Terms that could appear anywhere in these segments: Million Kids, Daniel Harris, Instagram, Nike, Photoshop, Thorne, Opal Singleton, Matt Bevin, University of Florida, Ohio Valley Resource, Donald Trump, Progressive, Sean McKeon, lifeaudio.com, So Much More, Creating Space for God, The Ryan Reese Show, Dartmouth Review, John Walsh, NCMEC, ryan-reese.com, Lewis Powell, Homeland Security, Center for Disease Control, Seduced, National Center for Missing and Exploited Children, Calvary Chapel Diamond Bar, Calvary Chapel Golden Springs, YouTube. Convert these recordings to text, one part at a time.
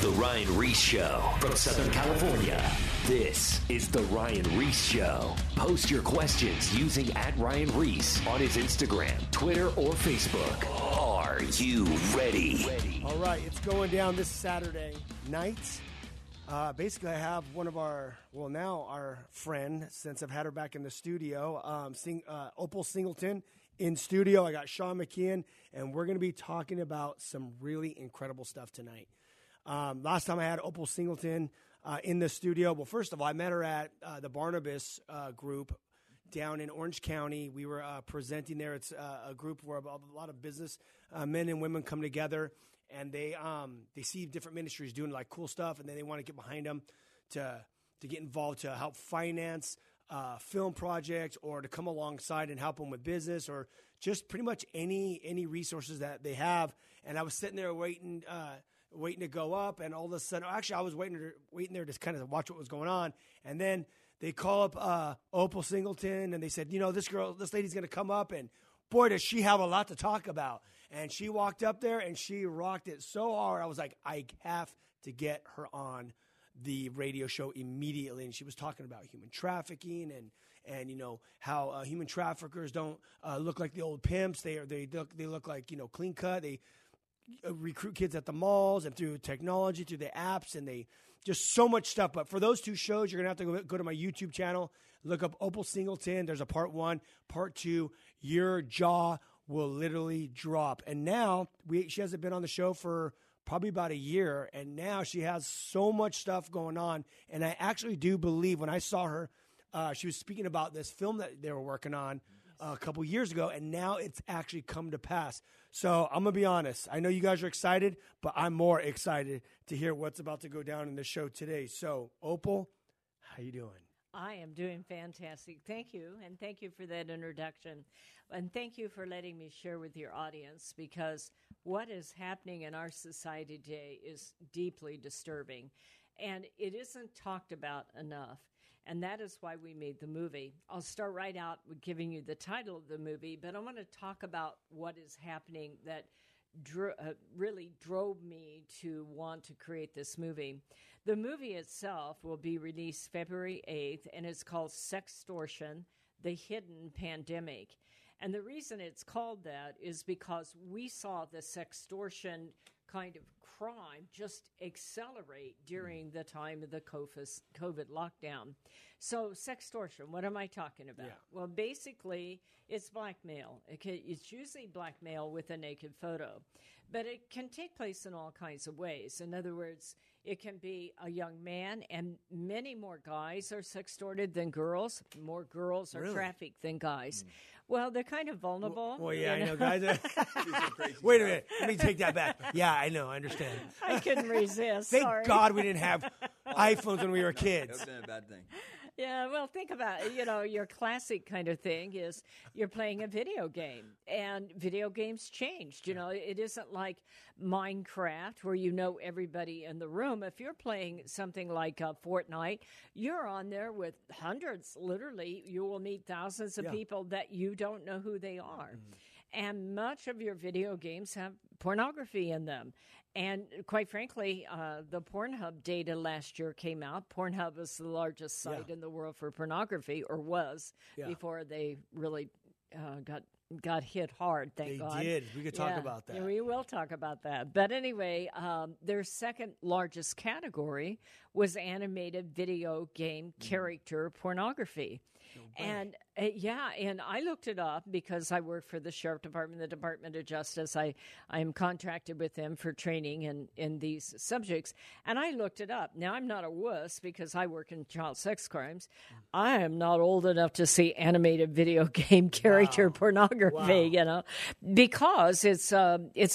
The Ryan Reese Show from Southern California. This is The Ryan Reese Show. Post your questions using @RyanReese on his Instagram, Twitter, or Facebook. Are you ready? All right, it's going down this Saturday night. Basically, I have one of our friend, since I've had her back in the studio, Opal Singleton in studio. I got Sean McKeon, and we're going to be talking about some really incredible stuff tonight. Last time I had Opal Singleton in the studio, well, first of all, I met her at the Barnabas group down in Orange County. We were presenting there. It's a group where a lot of business men and women come together. And they see different ministries doing like cool stuff, and then they want to get behind them to get involved to help finance film projects or to come alongside and help them with business or just pretty much any resources that they have. And I was sitting there waiting to go up, and all of a sudden, actually, I was waiting there to kind of watch what was going on, and then they call up Opal Singleton, and they said, you know, this lady's going to come up and. Boy, does she have a lot to talk about. And she walked up there, and she rocked it so hard. I was like, I have to get her on the radio show immediately. And she was talking about human trafficking and you know, how human traffickers don't look like the old pimps. They look like, you know, clean cut. They recruit kids at the malls and through technology, through the apps, and they just so much stuff. But for those two shows, you're going to have to go to my YouTube channel, look up Opal Singleton. There's a part one, part two, your jaw will literally drop. And now she hasn't been on the show for probably about a year. And now she has so much stuff going on. And I actually do believe when I saw her, she was speaking about this film that they were working on a couple years ago, and now it's actually come to pass. So I'm going to be honest. I know you guys are excited, but I'm more excited to hear what's about to go down in the show today. So, Opal, how you doing? I am doing fantastic. Thank you, and thank you for that introduction. And thank you for letting me share with your audience, because what is happening in our society today is deeply disturbing, and it isn't talked about enough. And that is why we made the movie. I'll start right out with giving you the title of the movie, but I want to talk about what is happening that really drove me to want to create this movie. The movie itself will be released February 8th, and it's called Sextortion, The Hidden Pandemic. And the reason it's called that is because we saw the sextortion kind of crime just accelerate during the time of the COVID lockdown. So sextortion, what am I talking about? Yeah. Well, basically, it's blackmail. It's usually blackmail with a naked photo. But it can take place in all kinds of ways. In other words, it can be a young man, and many more guys are sextorted than girls. More girls are trafficked than guys. Mm. Well, they're kind of vulnerable. Well, yeah, you know? I know guys are. Wait a minute. Let me take that back. Yeah, I know. I understand. I couldn't resist. Thank God we didn't have iPhones when we were kids. That's been a bad thing. Yeah, well, think about it. You know, your classic kind of thing is you're playing a video game, and video games changed. You know, it isn't like Minecraft where you know everybody in the room. If you're playing something like Fortnite, you're on there with hundreds. Literally, you will meet thousands of people that you don't know who they are. Mm-hmm. And much of your video games have pornography in them. And quite frankly, the Pornhub data last year came out. Pornhub is the largest site in the world for pornography, or was before they really got hit hard, thank God. They did. We could talk about that. We will talk about that. But anyway, their second largest category was animated video game character pornography. Oh, and and I looked it up because I work for the Sheriff Department, the Department of Justice. I am contracted with them for training in these subjects, and I looked it up. Now, I'm not a wuss because I work in child sex crimes. I am not old enough to see animated video game character pornography, you know, because it's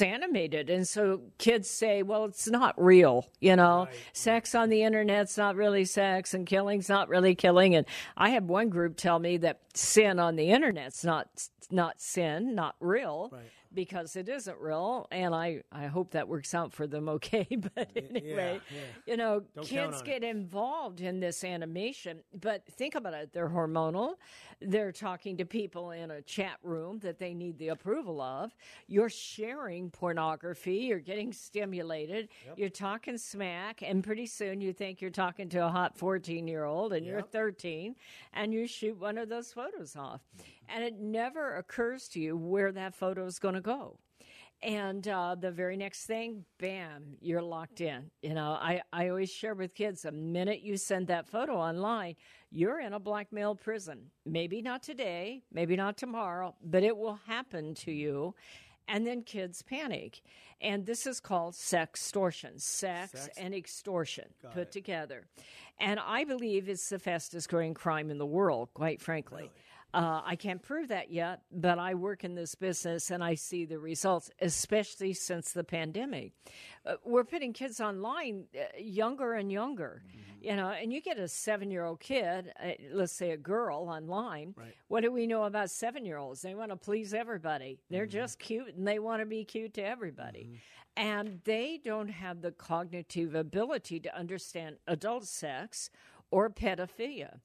animated. And so kids say, well, it's not real, you know. Right. Sex on the Internet's not really sex, and killing's not really killing. And I had one group tell me that sin on the Internet's not sin, not real. Right. because it isn't real, and I hope that works out for them okay. But anyway, you know, kids get involved in this animation. But think about it. They're hormonal. They're talking to people in a chat room that they need the approval of. You're sharing pornography. You're getting stimulated. Yep. You're talking smack, and pretty soon you think you're talking to a hot 14-year-old, and you're 13, and you shoot one of those photos off. And it never occurs to you where that photo is going to go. And the very next thing, bam, you're locked in. You know, I always share with kids, the minute you send that photo online, you're in a blackmail prison. Maybe not today, maybe not tomorrow, but it will happen to you. And then kids panic. And this is called sextortion, sex and extortion put together. And I believe it's the fastest growing crime in the world, quite frankly. Really? I can't prove that yet, but I work in this business and I see the results, especially since the pandemic. We're putting kids online younger and younger, you know, and you get a 7-year-old kid, let's say a girl online. Right. What do we know about 7-year-olds? They want to please everybody. They're just cute and they want to be cute to everybody. And they don't have the cognitive ability to understand adult sex or pedophilia.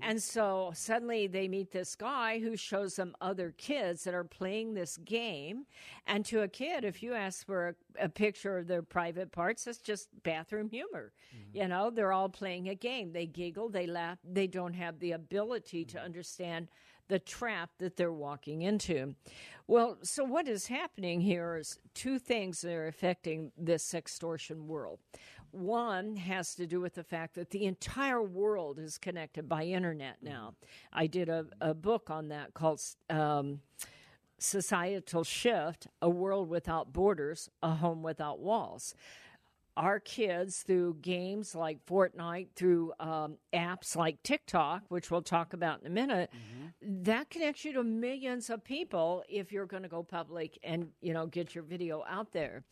And so suddenly they meet this guy who shows them other kids that are playing this game. And to a kid, if you ask for a picture of their private parts, it's just bathroom humor. You know, they're all playing a game. They giggle, they laugh. They don't have the ability to understand the trap that they're walking into. Well, so what is happening here is two things that are affecting this sextortion world. One has to do with the fact that the entire world is connected by internet now. I did a book on that called Societal Shift, A World Without Borders, A Home Without Walls. Our kids, through games like Fortnite, through apps like TikTok, which we'll talk about in a minute, that connects you to millions of people if you're going to go public and, you know, get your video out there.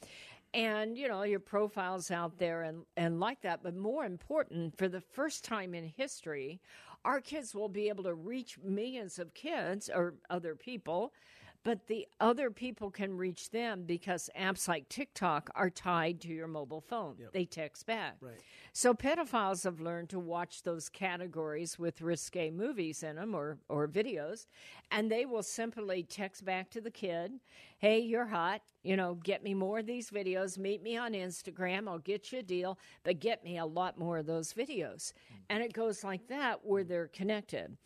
And, you know, your profile's out there and like that. But more important, for the first time in history, our kids will be able to reach millions of kids or other people, but the other people can reach them because apps like TikTok are tied to your mobile phone. They text back. So pedophiles have learned to watch those categories with risque movies in them or videos, and they will simply text back to the kid, hey, you're hot, you know, get me more of these videos. Meet me on Instagram. I'll get you a deal, but get me a lot more of those videos. And it goes like that where they're connected.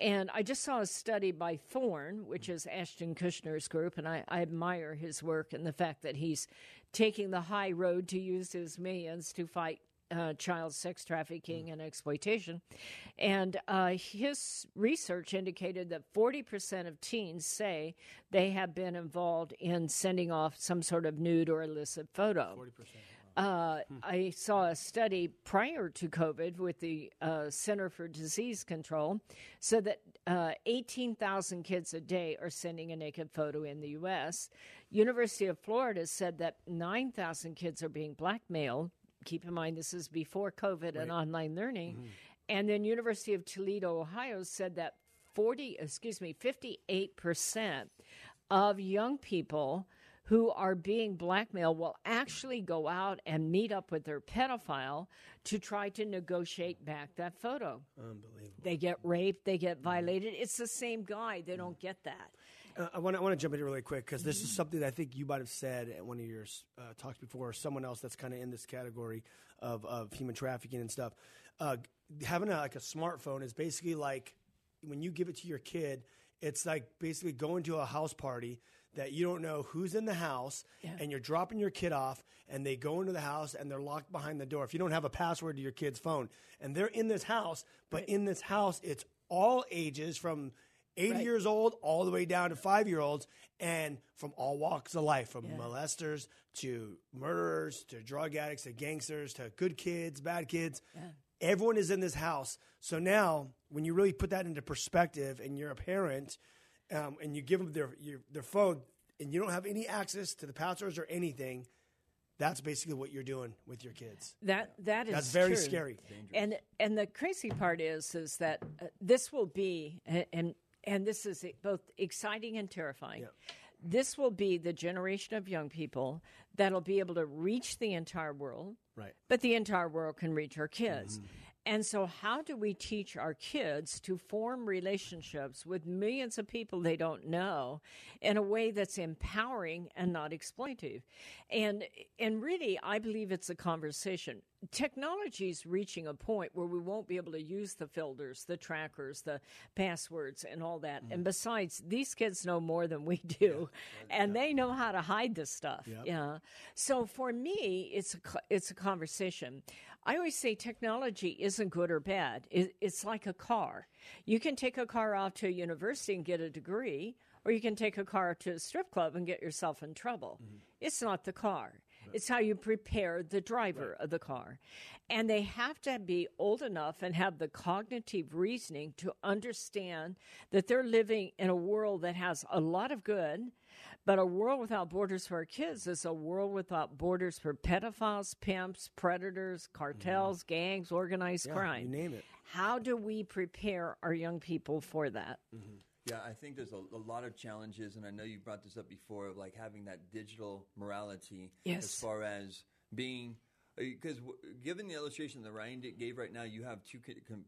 And I just saw a study by Thorne, which is Ashton Kushner's group, and I admire his work and the fact that he's taking the high road to use his millions to fight child sex trafficking and exploitation. And his research indicated that 40% of teens say they have been involved in sending off some sort of nude or illicit photo. 40%. I saw a study prior to COVID with the Center for Disease Control, so that 18,000 kids a day are sending a naked photo in the U.S. University of Florida said that 9,000 kids are being blackmailed. Keep in mind, this is before COVID and online learning. And then University of Toledo, Ohio, said that 58% of young people who are being blackmailed will actually go out and meet up with their pedophile to try to negotiate back that photo. Unbelievable. They get raped. They get violated. It's the same guy. They don't get that. I want to jump in really quick because this is something that I think you might have said at one of your talks before, or someone else that's kind of in this category of human trafficking and stuff. Having like a smartphone is basically like when you give it to your kid, it's like basically going to a house party that you don't know who's in the house, and you're dropping your kid off, and they go into the house, and they're locked behind the door. If you don't have a password to your kid's phone, and they're in this house, but in this house, it's all ages from 80 years old all the way down to 5-year-olds, and from all walks of life, from molesters to murderers to drug addicts to gangsters to good kids, bad kids. Everyone is in this house. So now when you really put that into perspective and you're a parent and you give them their phone and you don't have any access to the passwords or anything, that's basically what you're doing with your kids. That's very true. Scary. And the crazy part is that this will be, and this is both exciting and terrifying. this will be the generation of young people that'll be able to reach the entire world, right? But the entire world can reach our kids. Mm-hmm. And so how do we teach our kids to form relationships with millions of people they don't know in a way that's empowering and not exploitative? And really, I believe it's a conversation. Technology's reaching a point where we won't be able to use the filters, the trackers, the passwords, and all that. Mm. And besides, these kids know more than we do, and they know how to hide this stuff. Yep. Yeah. So for me, it's a conversation. I always say technology isn't good or bad. It's like a car. You can take a car off to a university and get a degree, or you can take a car to a strip club and get yourself in trouble. Mm-hmm. It's not the car. Right. It's how you prepare the driver right. of the car. And they have to be old enough and have the cognitive reasoning to understand that they're living in a world that has a lot of good, but a world without borders for our kids is a world without borders for pedophiles, pimps, predators, cartels, mm-hmm. gangs, organized crime. You name it. How do we prepare our young people for that? Mm-hmm. Yeah, I think there's a lot of challenges, and I know you brought this up before, of like having that digital morality as far as being – because given the illustration that Ryan gave right now, you have two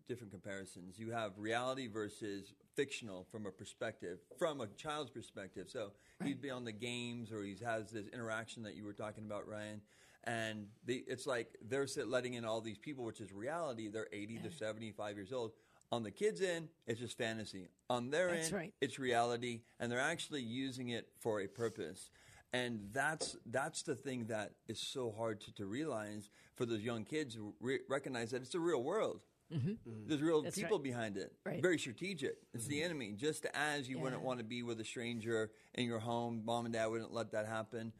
different comparisons. You have reality versus fictional from a perspective, from a child's perspective. So he'd be on the games, or he has this interaction that you were talking about, Ryan. And it's like they're letting in all these people, which is reality. They're 80 to 75 years old. On the kids' end, it's just fantasy. On their end, it's reality, and they're actually using it for a purpose. And that's the thing that is so hard to realize for those young kids, recognize that it's the real world. Mm-hmm. Mm-hmm. There's real people behind it. Right. Very strategic. It's the enemy. Just as you wouldn't want to be with a stranger in your home, mom and dad wouldn't let that happen.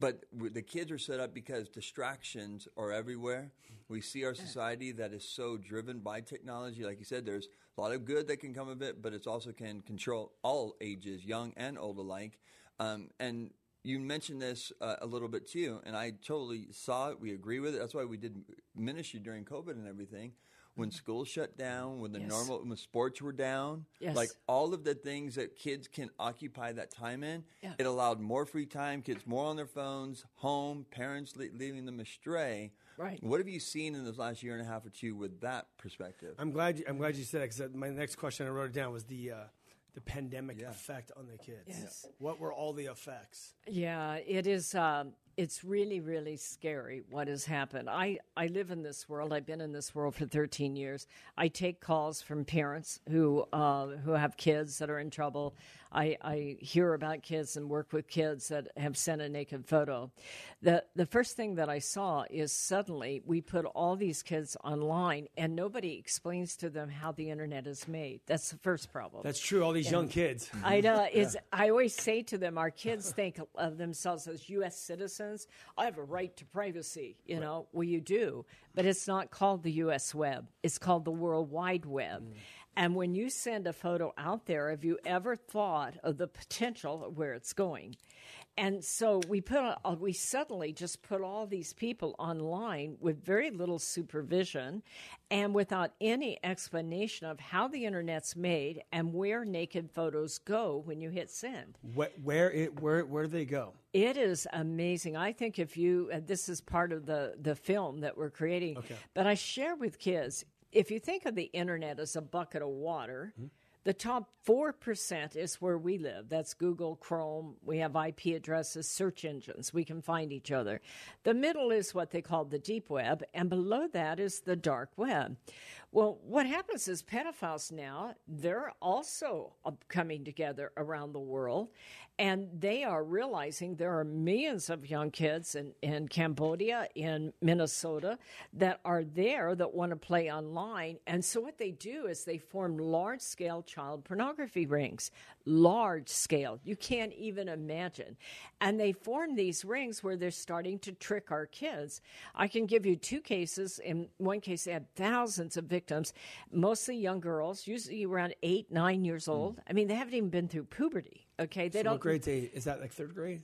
But the kids are set up because distractions are everywhere. We see our society that is so driven by technology. Like you said, there's a lot of good that can come of it, but it also can control all ages, young and old alike. And you mentioned this a little bit too, and I totally saw it. We agree with it. That's why we did ministry during COVID and everything. When school shut down, when the normal, when sports were down, like all of the things that kids can occupy that time in, it allowed more free time, kids more on their phones, home, parents leading them astray. Right. What have you seen in this last year and a half or two with that perspective? I'm glad you said it, because my next question, I wrote it down, was the pandemic effect on the kids. Yes. Yeah. What were all the effects? Yeah, it is. It's really, really scary what has happened. I live in this world. I've been in this world for 13 years. I take calls from parents who have kids that are in trouble. I hear about kids and work with kids that have sent a naked photo. The first thing that I saw is suddenly we put all these kids online, and nobody explains to them how the Internet is made. That's the first problem. That's true, all these young kids. I know. I always say to them, our kids think of themselves as U.S. citizens. I have a right to privacy, you know. Well, you do, but it's not called the U.S. web. It's called the World Wide Web. Mm. And when you send a photo out there, have you ever thought of the potential of where it's going? And so we suddenly just put all these people online with very little supervision and without any explanation of how the Internet's made and where naked photos go when you hit send. Where do they go? It is amazing. I think this is part of the film that we're creating, but I share with kids, if you think of the Internet as a bucket of water, the top 4% is where we live. That's Google, Chrome. We have IP addresses, search engines. We can find each other. The middle is what they call the deep web, and below that is the dark web. Well, what happens is pedophiles now, they're also coming together around the world, and they are realizing there are millions of young kids in Cambodia, in Minnesota, that are there that want to play online. And so what they do is they form large-scale child pornography rings, large-scale. You can't even imagine. And they form these rings where they're starting to trick our kids. I can give you two cases. In one case, they had thousands of victims, mostly young girls, usually around 8, 9 years old. I mean, they haven't even been through puberty. Okay, they don't. What grade is that? Like third grade?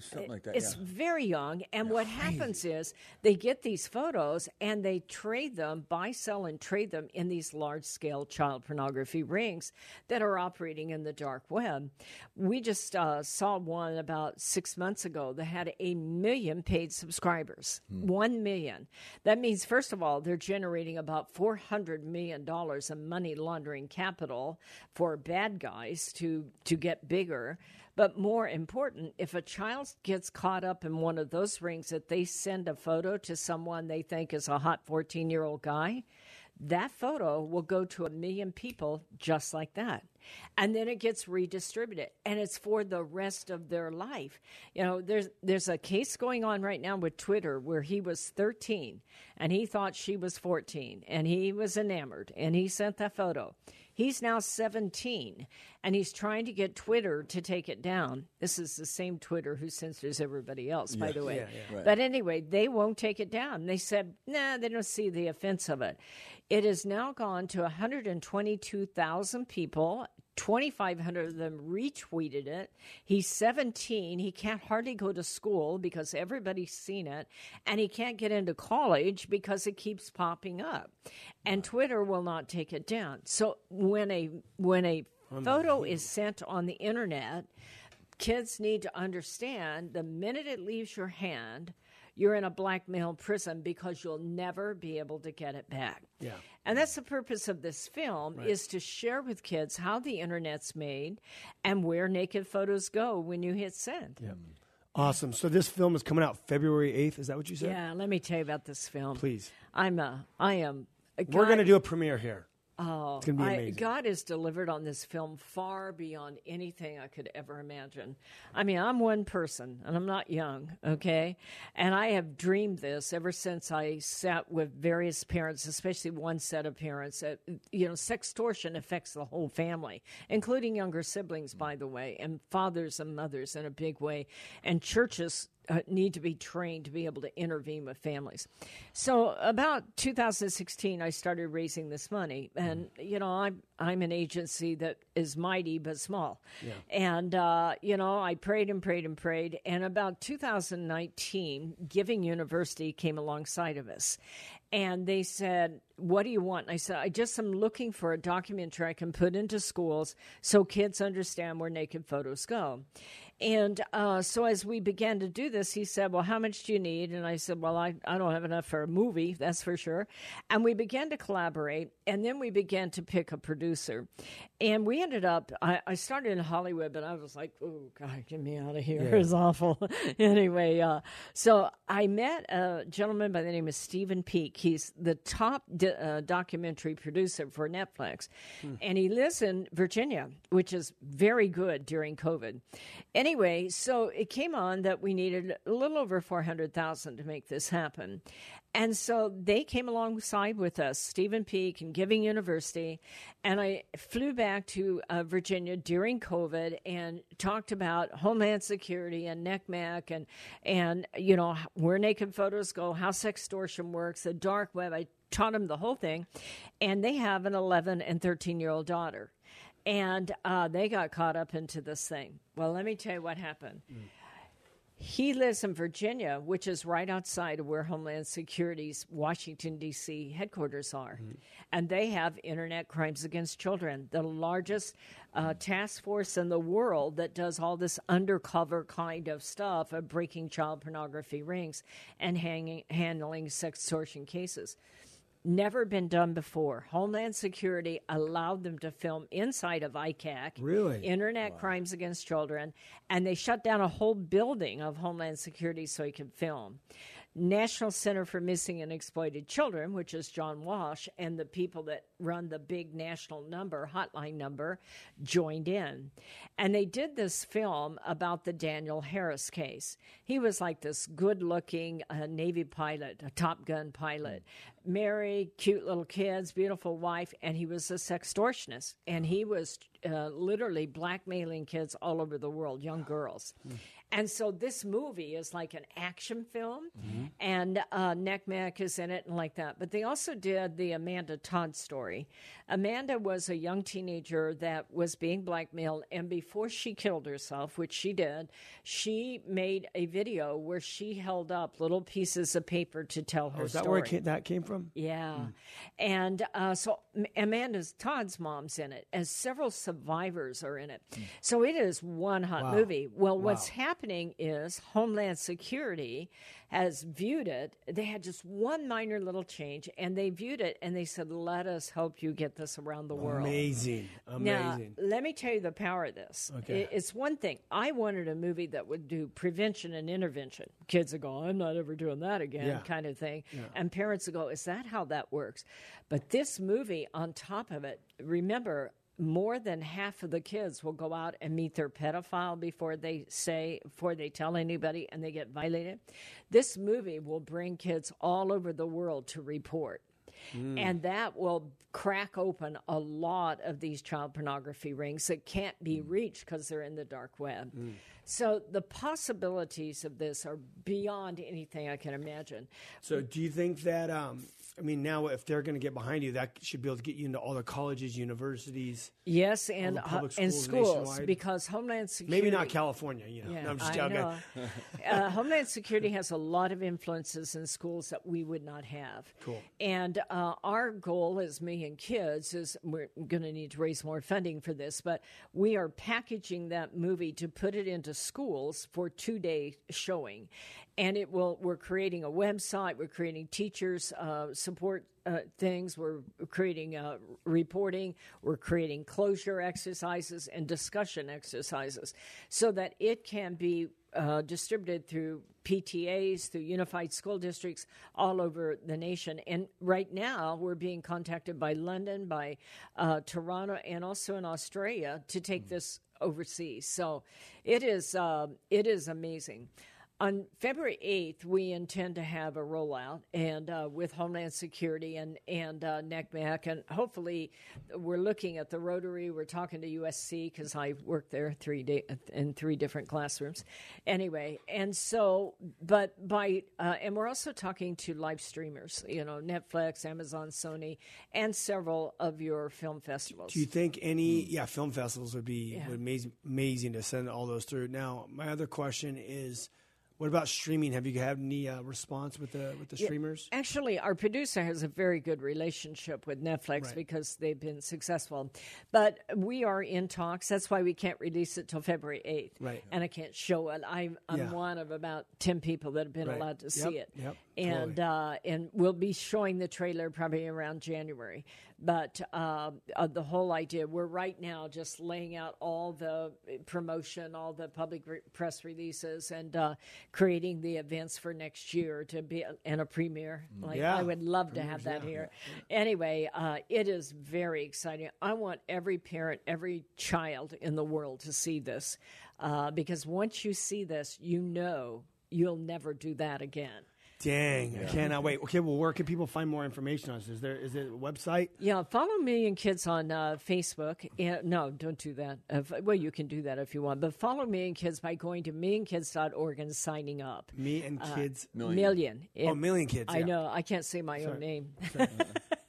Something like that. It's very young. And what happens is they get these photos and they trade them, buy, sell, and trade them in these large-scale child pornography rings that are operating in the dark web. We just saw one about 6 months ago that had 1 million paid subscribers. 1 million. That means, first of all, they're generating about $400 million in money laundering capital for bad guys to get bigger. But more important, if a child gets caught up in one of those rings that they send a photo to someone they think is a hot 14-year-old guy, that photo will go to 1 million people just like that. And then it gets redistributed, and it's for the rest of their life. You know, there's a case going on right now with Twitter where he was 13, and he thought she was 14, and he was enamored, and he sent that photo. He's now 17, and he's trying to get Twitter to take it down. This is the same Twitter who censors everybody else, by the way. Yeah, right. But anyway, they won't take it down. They said, nah, they don't see the offense of it. It has now gone to 122,000 people. 2,500 of them retweeted it. He's 17. He can't hardly go to school because everybody's seen it. And he can't get into college because it keeps popping up. And Twitter will not take it down. So when a photo is sent on the internet, kids need to understand the minute it leaves your hand, you're in a blackmail prison because you'll never be able to get it back. Yeah. And that's the purpose of this film, is to share with kids how the internet's made and where naked photos go when you hit send. Yeah. Awesome. So this film is coming out February 8th. Is that what you said? Yeah. Let me tell you about this film. Please. We're going to do a premiere here. Oh, it's going to be amazing. God has delivered on this film far beyond anything I could ever imagine. I mean, I'm one person, and I'm not young, okay? And I have dreamed this ever since I sat with various parents, especially one set of parents. Sextortion affects the whole family, including younger siblings, by the way, and fathers and mothers in a big way, and churches need to be trained to be able to intervene with families. So about 2016, I started raising this money. And, you know, I'm an agency that is mighty but small. Yeah. And, I prayed and prayed and prayed. And about 2019, Giving University came alongside of us. And they said, what do you want? And I said, I just am looking for a documentary I can put into schools so kids understand where naked photos go. And so as we began to do this, he said, well, how much do you need? And I said, well, I don't have enough for a movie, that's for sure. And we began to collaborate, and then we began to pick a producer. And we ended up, I started in Hollywood, but I was like, oh, God, get me out of here. Yeah. It's awful. Anyway, so I met a gentleman by the name of Stephen Peake. He's the top documentary producer for Netflix. And he lives in Virginia, which is very good during COVID. Anyway, so it came on that we needed a little over $400,000 to make this happen. And so they came alongside with us, Stephen Peake and Giving University, and I flew back to Virginia during COVID and talked about Homeland Security and NCMEC and where naked photos go, how sextortion works, the dark web. I taught them the whole thing, and they have an 11- and 13-year-old daughter. And they got caught up into this thing. Well, let me tell you what happened. He lives in Virginia, which is right outside of where Homeland Security's Washington, D.C. headquarters are. And they have Internet Crimes Against Children, the largest task force in the world that does all this undercover kind of stuff of breaking child pornography rings and handling sextortion cases. Never been done before. Homeland Security allowed them to film inside of ICAC, Internet Crimes Against Children, and they shut down a whole building of Homeland Security so he could film. National Center for Missing and Exploited Children, which is John Walsh, and the people that run the big national number, hotline number, joined in. And they did this film about the Daniel Harris case. He was like this good-looking Navy pilot, a Top Gun pilot, married, cute little kids, beautiful wife, and he was a sextortionist. And he was literally blackmailing kids all over the world, young girls. And so this movie is like an action film, mm-hmm. and Nek Mac is in it and like that. But they also did the Amanda Todd story. Amanda was a young teenager that was being blackmailed, and before she killed herself, which she did, she made a video where she held up little pieces of paper to tell her story. Is that where that came from? Yeah. Mm. And so Amanda Todd's mom's in it, as several survivors are in it. Mm. So it is one hot movie. Well, what's happening is Homeland Security has viewed it. They had just one minor little change, and they viewed it, and they said, let us help you get this around the world. Amazing. Amazing. Now, let me tell you the power of this. Okay. It's one thing. I wanted a movie that would do prevention and intervention. Kids would go, I'm not ever doing that again, kind of thing. Yeah. And parents would go, is that how that works? But this movie, on top of it, remember, more than half of the kids will go out and meet their pedophile before they tell anybody, and they get violated. This movie will bring kids all over the world to report. Mm. And that will crack open a lot of these child pornography rings that can't be reached because they're in the dark web. Mm. So the possibilities of this are beyond anything I can imagine. So do you think that, now if they're going to get behind you, that should be able to get you into all the colleges, universities? Yes, and schools, because Homeland Security... Maybe not California, you know. Yeah, no, I'm just joking. Homeland Security has a lot of influences in schools that we would not have. Cool. And our goal as Million Kids is we're going to need to raise more funding for this, but we are packaging that movie to put it into schools for 2-day showing. And we're creating a website, we're creating teachers support things, we're creating reporting, we're creating closure exercises and discussion exercises so that it can be distributed through PTAs, through unified school districts all over the nation. And right now we're being contacted by London, by Toronto, and also in Australia to take this overseas. So it is amazing. On February 8th, we intend to have a rollout and with Homeland Security and NECMAC, and hopefully we're looking at the Rotary. We're talking to USC because I worked there in 3 different classrooms. Anyway, and we're also talking to live streamers, you know, Netflix, Amazon, Sony, and several of your film festivals. Do you think film festivals would be amazing to send all those through? Now, my other question is, what about streaming? Have you had any response with the streamers? Actually, our producer has a very good relationship with Netflix because they've been successful. But we are in talks. That's why we can't release it till February 8th. Right. And I can't show it. I'm one of about 10 people that have been allowed to see it. Yep. And totally. And we'll be showing the trailer probably around January. But the whole idea, we're right now just laying out all the promotion, all the public press releases, and creating the events for next year to be in a premiere. I would love to have that here. Yeah. Anyway, it is very exciting. I want every parent, every child in the world to see this because once you see this, you know you'll never do that again. Dang, I cannot wait. Okay, well, where can people find more information on this? Is it a website? Yeah, follow Million Kids on Facebook. No, don't do that. You can do that if you want, but follow Million Kids by going to millionkids.org and signing up. Me and kids? Million. Million Kids. Yeah. I know, I can't say my own name.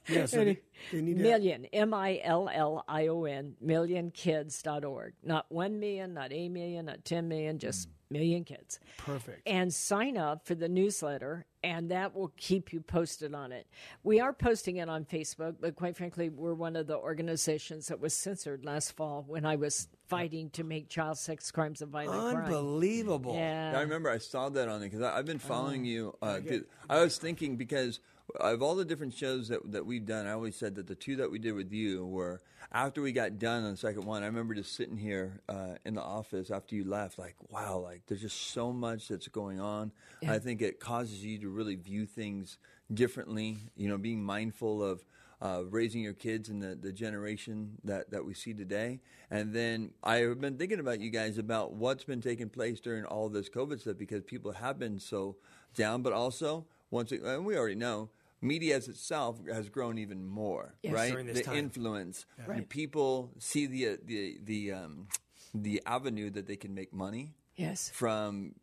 Yeah, so they need Million, M-I-L-L-I-O-N, millionkids.org. Not 1 million, not 8 million, not 10 million, just Million Kids. Perfect. And sign up for the newsletter, and that will keep you posted on it. We are posting it on Facebook, but quite frankly, we're one of the organizations that was censored last fall when I was fighting to make child sex crimes a violent crime. Unbelievable. Yeah. I remember I saw that on it because I've been following you. I was thinking because of all the different shows that we've done, I always said that the 2 that we did with you were, after we got done on the second one, I remember just sitting here in the office after you left, like, wow, like there's just so much that's going on. Yeah. I think it causes you to really view things differently, you know, being mindful of raising your kids in the generation that we see today. And then I've been thinking about you guys about what's been taking place during all this COVID stuff because people have been so down, but also, and we already know, media as itself has grown even more, right? During this time. Influence. Yeah. Right. People see the avenue that they can make money, Yes. From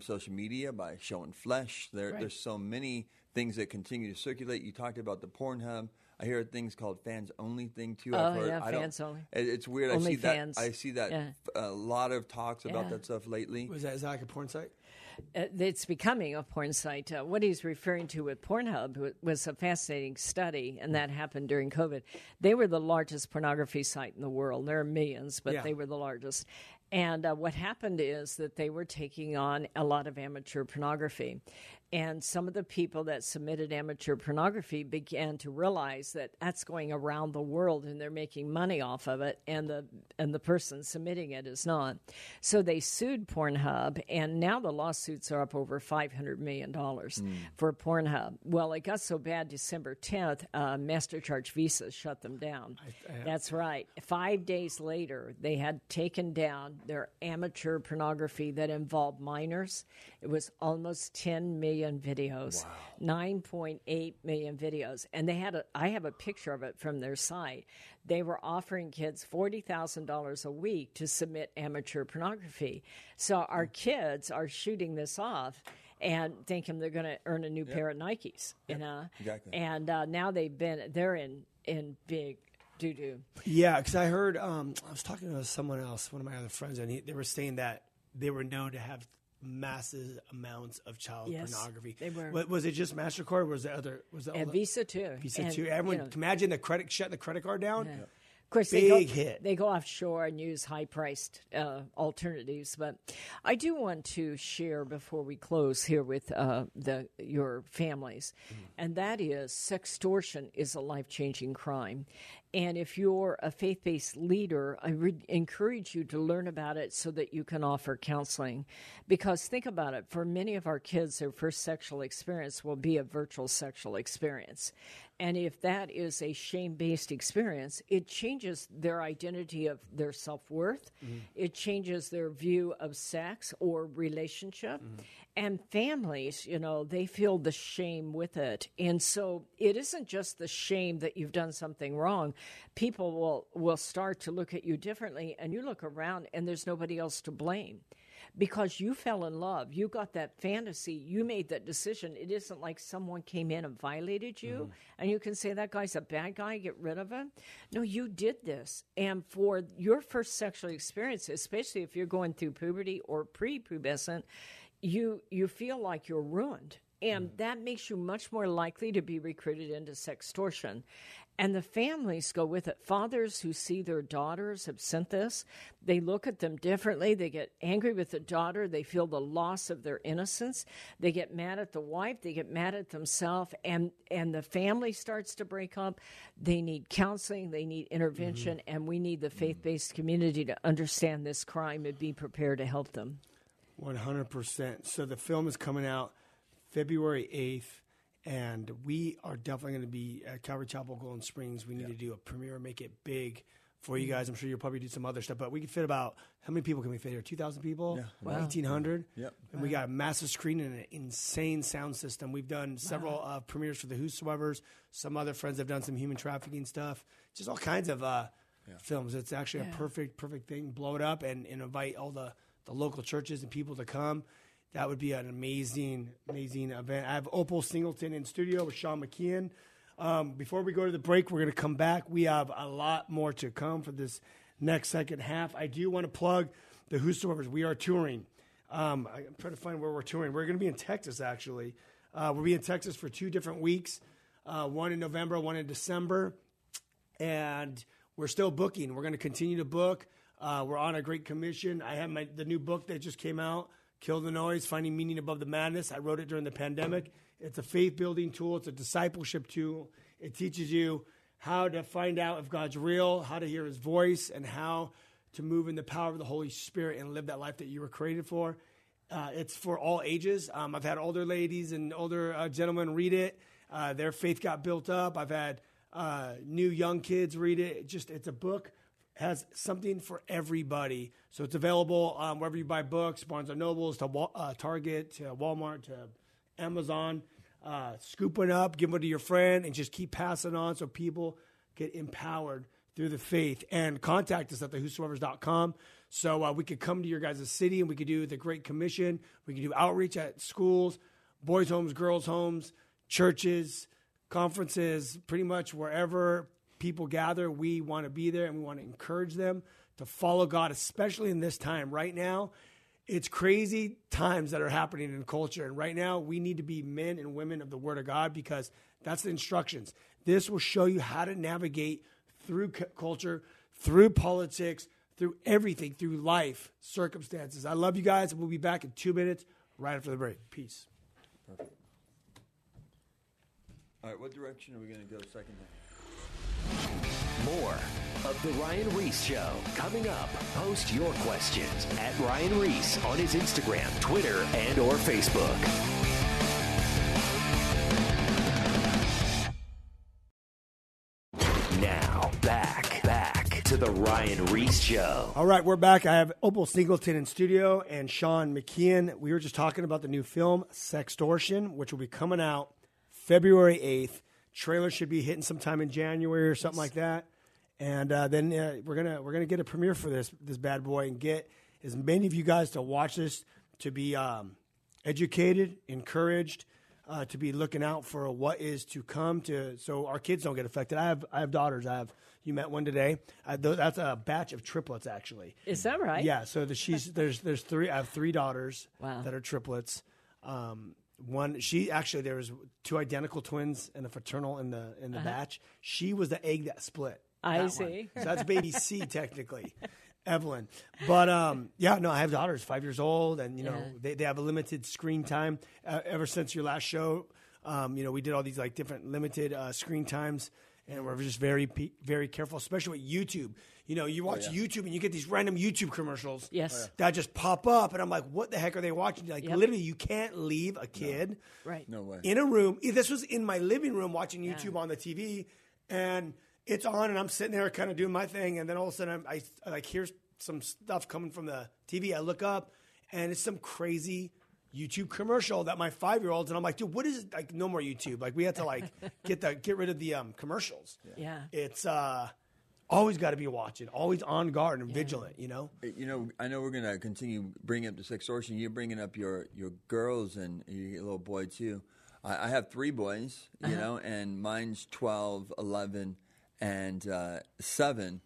social media, by showing flesh. There's so many things that continue to circulate. You talked about the Pornhub. I hear things called fans only thing too. Fans only. It's weird. Only I see fans. That. I see that a lot of talks about that stuff lately. Is that like a porn site? It's becoming a porn site. What he's referring to with Pornhub was a fascinating study, and that happened during COVID. They were the largest pornography site in the world. There are millions, but they were the largest. And what happened is that they were taking on a lot of amateur pornography. And some of the people that submitted amateur pornography began to realize that that's going around the world and they're making money off of it, and the person submitting it is not. So they sued Pornhub, and now the lawsuits are up over $500 million for Pornhub. Well, it got so bad December 10th, MasterCard Visa shut them down. That's right. 5 days later, they had taken down their amateur pornography that involved minors. It was almost 10 million videos, 9.8 million videos. And they had I have a picture of it from their site. They were offering kids $40,000 a week to submit amateur pornography. So our kids are shooting this off and thinking they're going to earn a new pair of Nikes. Yep. You know? Exactly. And now they're in big doo-doo. Yeah, because I heard, I was talking to someone else, one of my other friends, and they were saying that they were known to have massive amounts of child pornography. They were. Was it just MasterCard? Or was the other? Was the Visa too? Visa too. Everyone, imagine shutting the credit card down. Yeah. Of course, they go offshore and use high-priced alternatives. But I do want to share before we close here with your families, and that is sextortion is a life-changing crime. And if you're a faith-based leader, I encourage you to learn about it so that you can offer counseling. Because think about it, for many of our kids, their first sexual experience will be a virtual sexual experience. And if that is a shame-based experience, it changes their identity of their self-worth. Mm-hmm. It changes their view of sex or relationship. Mm-hmm. And families, they feel the shame with it. And so it isn't just the shame that you've done something wrong. People will start to look at you differently, and you look around and there's nobody else to blame because you fell in love. You got that fantasy. You made that decision. It isn't like someone came in and violated you, and you can say, that guy's a bad guy, get rid of him. No, you did this. And for your first sexual experience, especially if you're going through puberty or prepubescent, you feel like you're ruined. And that makes you much more likely to be recruited into sextortion. And the families go with it. Fathers who see their daughters have sent this, they look at them differently. They get angry with the daughter. They feel the loss of their innocence. They get mad at the wife. They get mad at themselves. And the family starts to break up. They need counseling. They need intervention. Mm-hmm. And we need the faith-based community to understand this crime and be prepared to help them. 100%. So the film is coming out February 8th, and we are definitely going to be at Calvary Chapel, Golden Springs. We need to do a premiere, make it big for you guys. I'm sure you'll probably do some other stuff, but we can fit about, how many people can we fit here? 2,000 people? Yeah. Wow. 1,800? Yeah. And we got a massive screen and an insane sound system. We've done several premieres for The Whosoevers. Some other friends have done some human trafficking stuff. Just all kinds of films. It's actually a perfect thing. Blow it up and invite all the local churches and people to come. That would be an amazing, amazing event. I have Opal Singleton in studio with Sean McKeon. Before we go to the break, we're going to come back. We have a lot more to come for this next second half. I do want to plug the Whosoevers. We are touring. I'm trying to find where we're touring. We're going to be in Texas, actually. We'll be in Texas for 2 different weeks, one in November, one in December. And we're still booking. We're going to continue to book. We're on a great commission. I have the new book that just came out, Kill the Noise, Finding Meaning Above the Madness. I wrote it during the pandemic. It's a faith-building tool. It's a discipleship tool. It teaches you how to find out if God's real, how to hear his voice, and how to move in the power of the Holy Spirit and live that life that you were created for. It's for all ages. I've had older ladies and older gentlemen read it. Their faith got built up. I've had new young kids read it. It's a book. Has something for everybody. So it's available wherever you buy books, Barnes & Nobles, to Target, to Walmart, to Amazon. Scoop it up, give it to your friend, and just keep passing on so people get empowered through the faith. And contact us at thewhosoevers.com. So we could come to your guys' city and we could do the Great Commission. We could do outreach at schools, boys' homes, girls' homes, churches, conferences, pretty much wherever people gather. We want to be there and we want to encourage them to follow God, especially in this time right now. It's crazy times that are happening in culture. And right now we need to be men and women of the Word of God, because that's the instructions. This will show you how to navigate through culture, through politics, through everything, through life, circumstances. I love you guys. We'll be back in 2 minutes right after the break. Peace. Perfect. All right, what direction are we going to go second time? More of The Ryan Reese Show coming up. Post your questions at Ryan Reese on his Instagram, Twitter, and or Facebook. To the Ryan Reese Show. All right, we're back. I have Opal Singleton in studio and Sean McKeon. We were just talking about the new film, Sextortion, which will be coming out February 8th. Trailer should be hitting sometime in January or something like that. And then we're gonna get a premiere for this bad boy and get as many of you guys to watch this, to be educated, encouraged, to be looking out for what is to come, to so our kids don't get affected. I have daughters. You met one today. That's a batch of triplets, actually. Is that right? Yeah. So there's three. I have three daughters that are triplets. There was two identical twins and a fraternal in the batch. She was the egg that split. I see. So that's baby C technically, Evelyn. But I have daughters, 5 years old, and they have a limited screen time. Ever since your last show, we did all these like different limited screen times. And we're just very, very careful, especially with YouTube. You watch YouTube and you get these random YouTube commercials that just pop up. And I'm like, what the heck are they watching? Literally, you can't leave a kid in a room. This was in my living room watching YouTube on the TV. And it's on and I'm sitting there kind of doing my thing. And then all of a sudden, I hear some stuff coming from the TV. I look up and it's some crazy YouTube commercial that my 5-year-olds, and I'm like, dude, what is it? Like, no more YouTube. Like, we had to like get rid of the commercials. Yeah. It's always got to be watching, always on guard and vigilant. I know we're gonna continue bringing up the sextortion. You're bringing up your girls and your little boy too. I have three boys, and mine's 12, 11, and 7,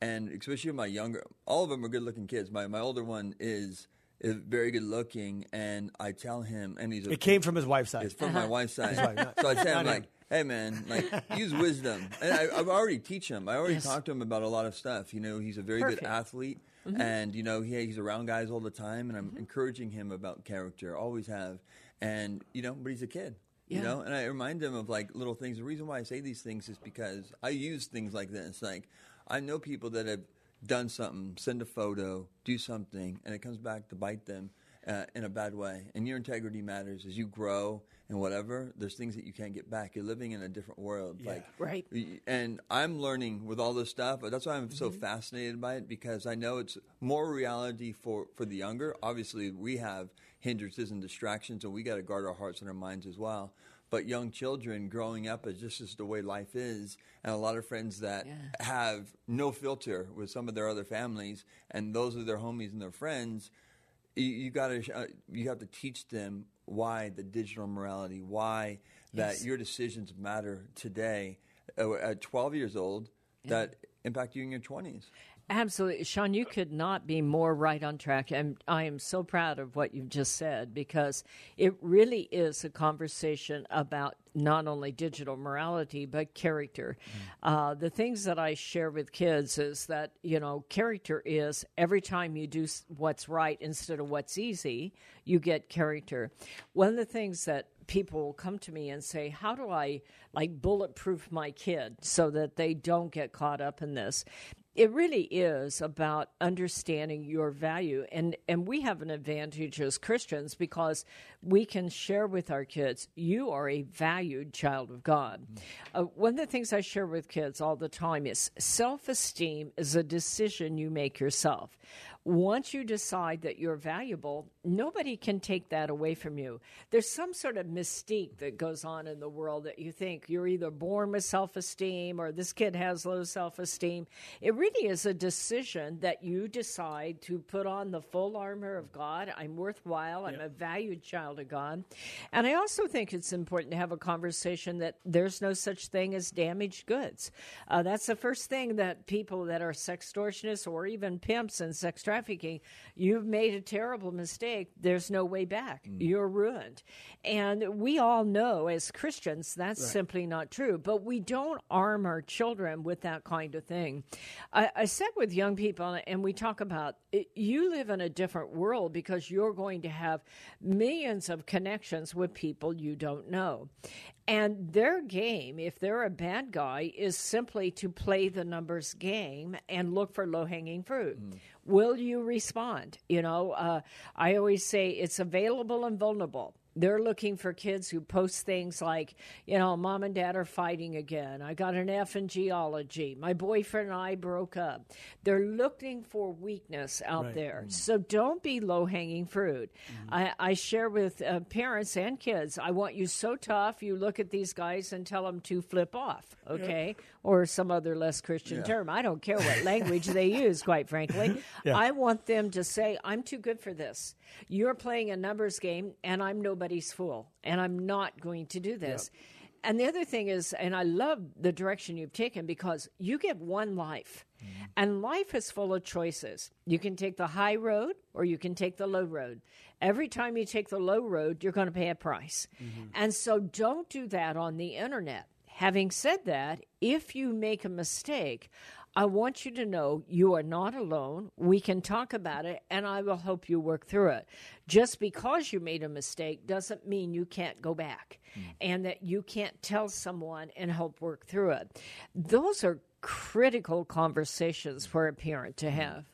and especially my younger. All of them are good-looking kids. My older one is very good looking, and I tell him, and he's. It came from his wife's side. It's from my wife's side. So I tell him, like, hey man, like, use wisdom. And I already teach him. I already talk to him about a lot of stuff. He's a very good athlete, and he's around guys all the time, and I'm encouraging him about character. Always have, and but he's a kid. And I remind him of like little things. The reason why I say these things is because I use things like this. Like, I know people that have done something, send a photo, do something, and it comes back to bite them in a bad way. And your integrity matters as you grow and whatever. There's things that you can't get back. You're living in a different world. Yeah, right. And I'm learning with all this stuff. That's why I'm so fascinated by it, because I know it's more reality for the younger. Obviously, we have hindrances and distractions, and we got to guard our hearts and our minds as well. But young children growing up is just the way life is. And a lot of friends that have no filter with some of their other families, and those are their homies and their friends, you have to teach them why the digital morality, why that your decisions matter today at 12 years old that impact you in your 20s. Absolutely. Sean, you could not be more right on track. And I am so proud of what you've just said, because it really is a conversation about not only digital morality, but character. The things that I share with kids is that, character is every time you do what's right instead of what's easy, you get character. One of the things that people will come to me and say, how do I like bulletproof my kid so that they don't get caught up in this? It really is about understanding your value. And we have an advantage as Christians, because we can share with our kids, you are a valued child of God. One of the things I share with kids all the time is self-esteem is a decision you make yourself. Once you decide that you're valuable, nobody can take that away from you. There's some sort of mystique that goes on in the world that you think you're either born with self-esteem or this kid has low self-esteem. It really is a decision that you decide to put on the full armor of God. I'm worthwhile. I'm a valued child of God. And I also think it's important to have a conversation that there's no such thing as damaged goods. That's the first thing that people that are sextortionists or even pimps and sex trafficking, you've made a terrible mistake. There's no way back. You're ruined. And we all know as Christians that's simply not true. But we don't arm our children with that kind of thing. I sat with young people and we talk about you live in a different world because you're going to have millions of connections with people you don't know. And their game, if they're a bad guy, is simply to play the numbers game and look for low-hanging fruit. Will you respond? You know, I always say it's available and vulnerable. They're looking for kids who post things like, you know, mom and dad are fighting again. I got an F in geology. My boyfriend and I broke up. They're looking for weakness out there. So don't be low-hanging fruit. I share with parents and kids, I want you so tough, you look at these guys and tell them to flip off, okay? Or some other less Christian term. I don't care what language they use, quite frankly. I want them to say, I'm too good for this. You're playing a numbers game, and I'm nobody's fool, and I'm not going to do this. And the other thing is, and I love the direction you've taken because you get one life, and life is full of choices. You can take the high road or you can take the low road. Every time you take the low road, you're going to pay a price. And so don't do that on the internet. Having said that, if you make a mistake, I want you to know you are not alone. We can talk about it, and I will help you work through it. Just because you made a mistake doesn't mean you can't go back and that you can't tell someone and help work through it. Those are critical conversations for a parent to have.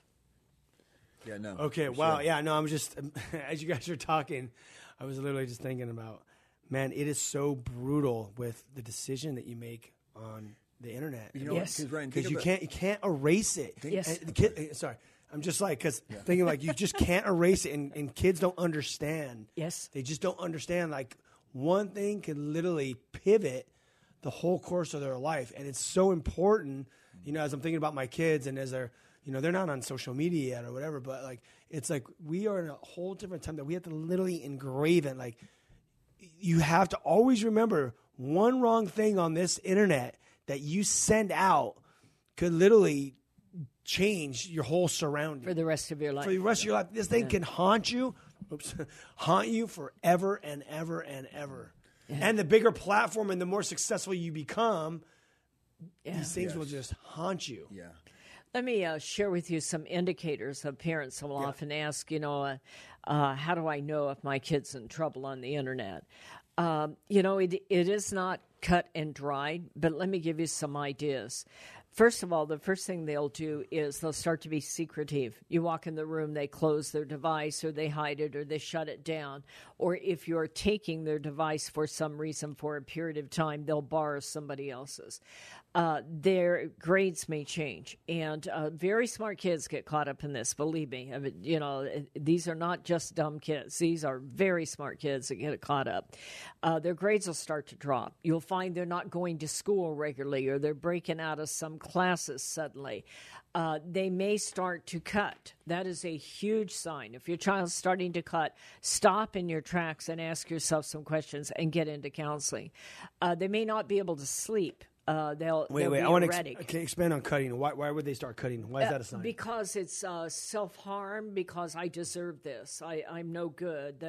Okay, wow. Yeah, no, I'm just, as you guys are talking, I was literally just thinking about, man, it is so brutal with the decision that you make on the internet. You know, because you can't erase it. Thinking like you just can't erase it, and kids don't understand. They just don't understand. Like one thing can literally pivot the whole course of their life, and it's so important. You know, as I'm thinking about my kids, and as they're, you know, they're not on social media yet or whatever, but like it's like we are in a whole different time that we have to literally engrave it. Like you have to always remember one wrong thing on this internet that you send out could literally change your whole surrounding. For the rest of your life. For the rest of your life. This thing can haunt you, haunt you forever and ever and ever. And the bigger platform and the more successful you become, these things will just haunt you. Let me share with you some indicators that parents will often ask, you know, how do I know if my kid's in trouble on the internet? You know, it is not cut and dried, but let me give you some ideas. First of all, the first thing they'll do is they'll start to be secretive. You walk in the room, they close their device or they hide it or they shut it down. Or if you're taking their device for some reason for a period of time, they'll borrow somebody else's. Their grades may change. And very smart kids get caught up in this, believe me. I mean, you know, these are not just dumb kids. These are very smart kids that get caught up. Their grades will start to drop. You'll find they're not going to school regularly or they're breaking out of some classes suddenly. They may start to cut. That is a huge sign. If your child's starting to cut, stop in your tracks and ask yourself some questions and get into counseling. They may not be able to sleep. They'll be erratic. Can you expand on cutting? Why would they start cutting? Why is that a sign? Because it's self-harm, because I deserve this. I'm no good.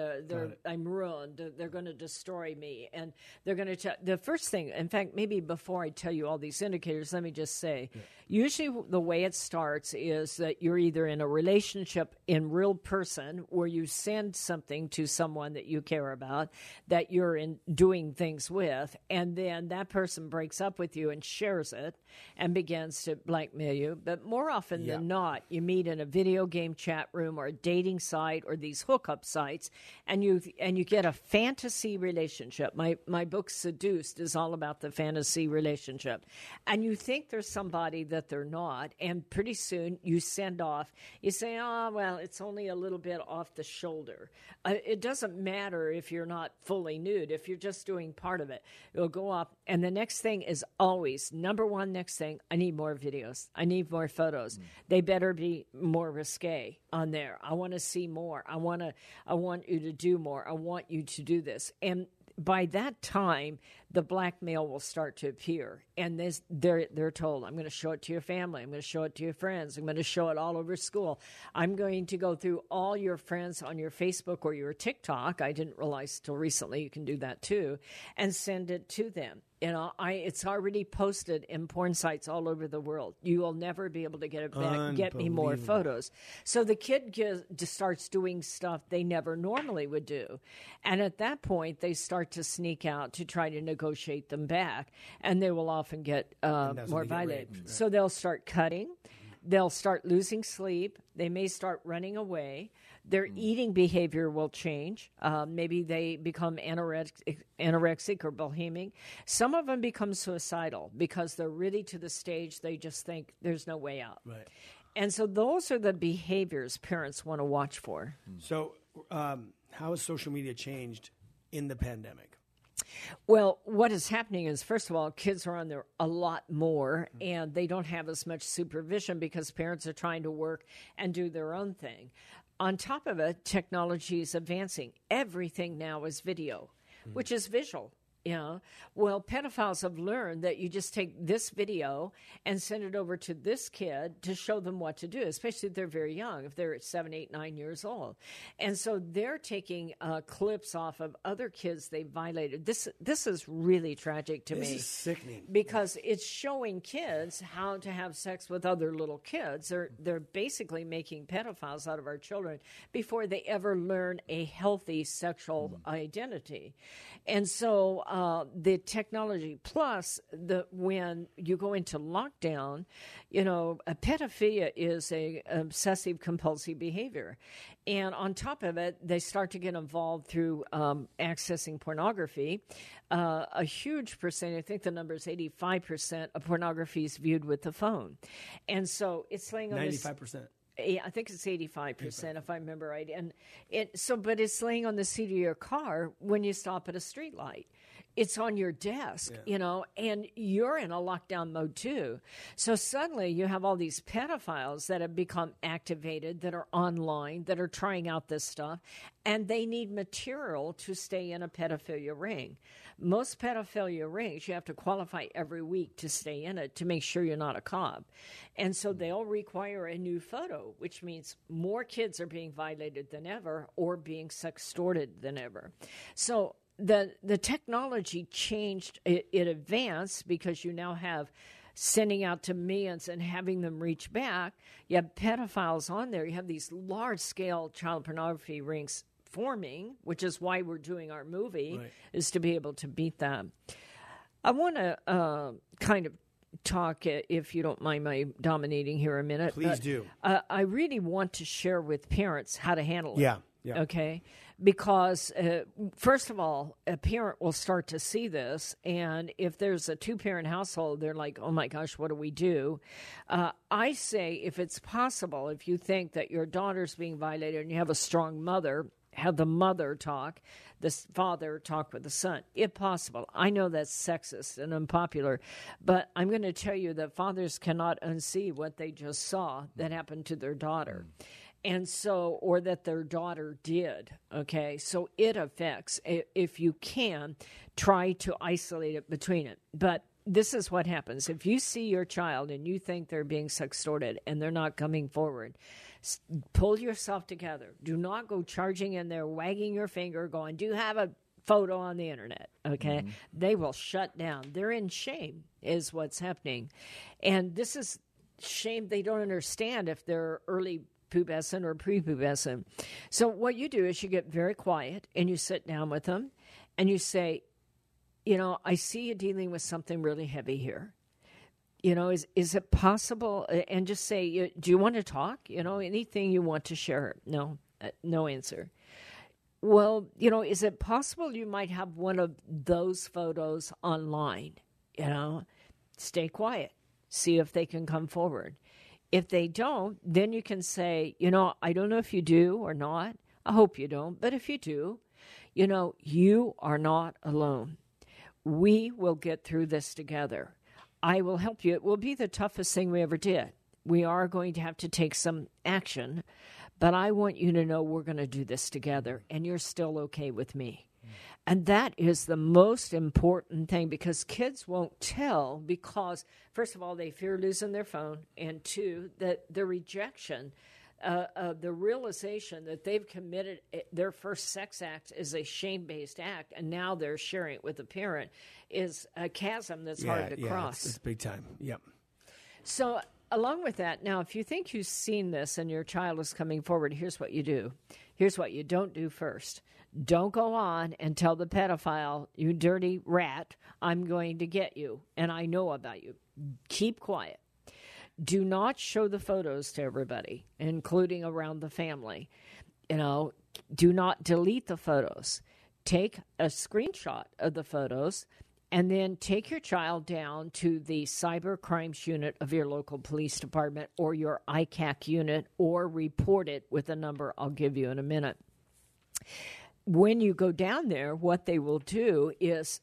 I'm ruined. They're going to destroy me. And they're going to the first thing, in fact, maybe before I tell you all these indicators, let me just say, usually the way it starts is that you're either in a relationship in real person or you send something to someone that you care about that you're in doing things with, and then that person breaks up with with you and shares it and begins to blackmail you. But more often than not, you meet in a video game chat room or a dating site or these hookup sites, and you get a fantasy relationship. My book, Seduced, is all about the fantasy relationship. And you think there's somebody that they're not, and pretty soon you send off. You say, oh, well, it's only a little bit off the shoulder. It doesn't matter if you're not fully nude. If you're just doing part of it, it'll go off. And the next thing is always, number one next thing, I need more videos. I need more photos. Mm-hmm. They better be more risque on there. I want to see more. I want you to do more. I want you to do this. And by that time, the blackmail will start to appear. And they're told, I'm going to show it to your family. I'm going to show it to your friends. I'm going to show it all over school. I'm going to go through all your friends on your Facebook or your TikTok. I didn't realize till recently you can do that too, and send it to them. You know, it's already posted in porn sites all over the world. You will never be able to get it back. Get me more photos. So the kid starts doing stuff they never normally would do. And at that point, they start to sneak out to try to negotiate them back. And they will often get more violated. Right. So they'll start cutting. They'll start losing sleep. They may start running away. Their eating behavior will change. Maybe they become anorexic or bulimic. Some of them become suicidal because they're really to the stage they just think there's no way out. Right. And so those are the behaviors parents want to watch for. So how has social media changed in the pandemic? Well, what is happening is, first of all, kids are on there a lot more, and they don't have as much supervision because parents are trying to work and do their own thing. On top of it, technology is advancing. Everything now is video, which is visual. Yeah. Well, pedophiles have learned that you just take this video and send it over to this kid to show them what to do, especially if they're very young, if they're 7, 8, 9 years old. And so they're taking clips off of other kids they violated. This is really tragic to me. This is sickening. Because it's showing kids how to have sex with other little kids. They're basically making pedophiles out of our children before they ever learn a healthy sexual identity. And so the technology, plus when you go into lockdown, you know, pedophilia is a obsessive compulsive behavior. And on top of it, they start to get involved through accessing pornography. A huge percentage, I think the number is 85% of pornography is viewed with the phone. And so it's laying on 95%. I think it's 85%, if I remember right. And but it's laying on the seat of your car when you stop at a street light. It's on your desk, you know, and you're in a lockdown mode too. So suddenly you have all these pedophiles that have become activated, that are online, that are trying out this stuff, and they need material to stay in a pedophilia ring. Most pedophilia rings, you have to qualify every week to stay in it to make sure you're not a cop. And so they'll require a new photo, which means more kids are being violated than ever or being sextorted than ever. So the technology changed, it advanced, because you now have sending out to millions and having them reach back. You have pedophiles on there. You have these large-scale child pornography rings forming, which is why we're doing our movie, is to be able to beat them. I want to kind of talk, if you don't mind my dominating here a minute. Please do. I really want to share with parents how to handle it. Yeah. Okay. Because, first of all, a parent will start to see this, and if there's a two-parent household, they're like, oh, my gosh, what do we do? I say, if it's possible, if you think that your daughter's being violated and you have a strong mother, have the mother talk, the father talk with the son, if possible. I know that's sexist and unpopular, but I'm going to tell you that fathers cannot unsee what they just saw that happened to their daughter. And so, or that their daughter did, okay? So it affects, if you can, try to isolate it between it. But this is what happens. If you see your child and you think they're being sextorted and they're not coming forward, pull yourself together. Do not go charging in there, wagging your finger, going, do you have a photo on the internet, okay? Mm-hmm. They will shut down. They're in shame is what's happening. And this is shame they don't understand if they're early pubescent or prepubescent. So what you do is you get very quiet and you sit down with them and you say, you know, I see you dealing with something really heavy here. You know, is it possible? And just say, do you want to talk? You know, anything you want to share? No, no answer. Well, you know, is it possible you might have one of those photos online? You know, stay quiet. See if they can come forward. If they don't, then you can say, you know, I don't know if you do or not. I hope you don't. But if you do, you know, you are not alone. We will get through this together. I will help you. It will be the toughest thing we ever did. We are going to have to take some action, but I want you to know we're going to do this together, and you're still okay with me. Mm. And that is the most important thing, because kids won't tell because, first of all, they fear losing their phone, and two, that the rejection, the realization that they've committed their first sex act is a shame-based act, and now they're sharing it with a parent, is a chasm that's hard to cross. It's big time. Yep. So along with that, now, if you think you've seen this and your child is coming forward, here's what you do. Here's what you don't do first. Don't go on and tell the pedophile, you dirty rat, I'm going to get you, and I know about you. Keep quiet. Do not show the photos to everybody, including around the family. You know, do not delete the photos. Take a screenshot of the photos and then take your child down to the cyber crimes unit of your local police department or your ICAC unit, or report it with a number I'll give you in a minute. When you go down there, what they will do is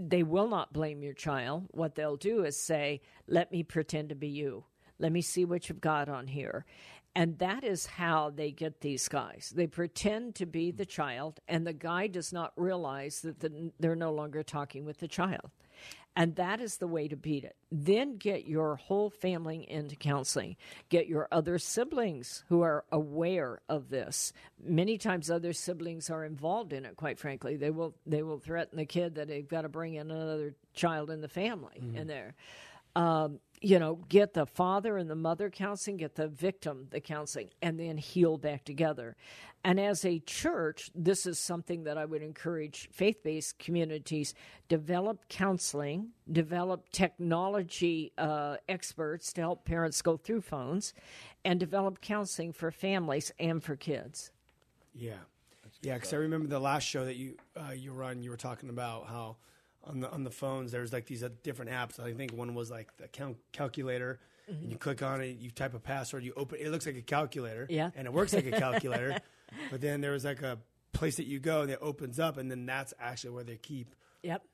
they will not blame your child. What they'll do is say, let me pretend to be you. Let me see what you've got on here. And that is how they get these guys. They pretend to be the child, and the guy does not realize that they're no longer talking with the child. And that is the way to beat it. Then get your whole family into counseling. Get your other siblings who are aware of this. Many times other siblings are involved in it, quite frankly. They will threaten the kid that they've got to bring in another child in the family in there. You know, get the father and the mother counseling, get the victim the counseling, and then heal back together. And as a church, this is something that I would encourage faith-based communities, develop counseling, develop technology experts to help parents go through phones, and develop counseling for families and for kids. Yeah. Yeah, because I remember the last show that you were on, you were talking about how on the phones, there's like these different apps. I think one was like the calculator. Mm-hmm. And you click on it, you type a password, you open it. It looks like a calculator, and it works like a calculator. But then there was like a place that you go that opens up, and then that's actually where they keep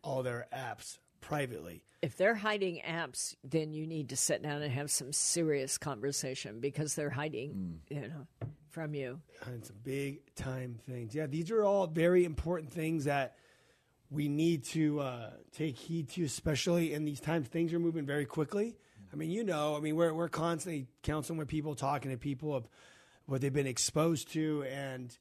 all their apps privately. If they're hiding apps, then you need to sit down and have some serious conversation, because they're hiding, you know, from you. And some big time things. Yeah, these are all very important things that we need to take heed to, especially in these times. Things are moving very quickly. I mean, you know, I mean, we're constantly counseling with people, talking to people of what they've been exposed to. And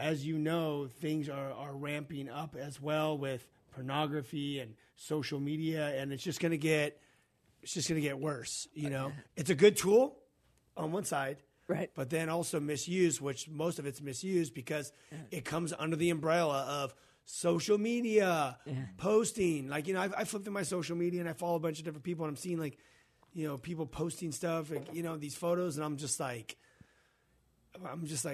as you know, things are ramping up as well with pornography and social media. And it's just going to get worse. You know, it's a good tool on one side. Right. But then also misuse, which most of it's misused because it comes under the umbrella of social media, posting. Like, you know, I flipped through my social media and I follow a bunch of different people, and I'm seeing, like, you know, people posting stuff, and, you know, these photos, and I'm just like,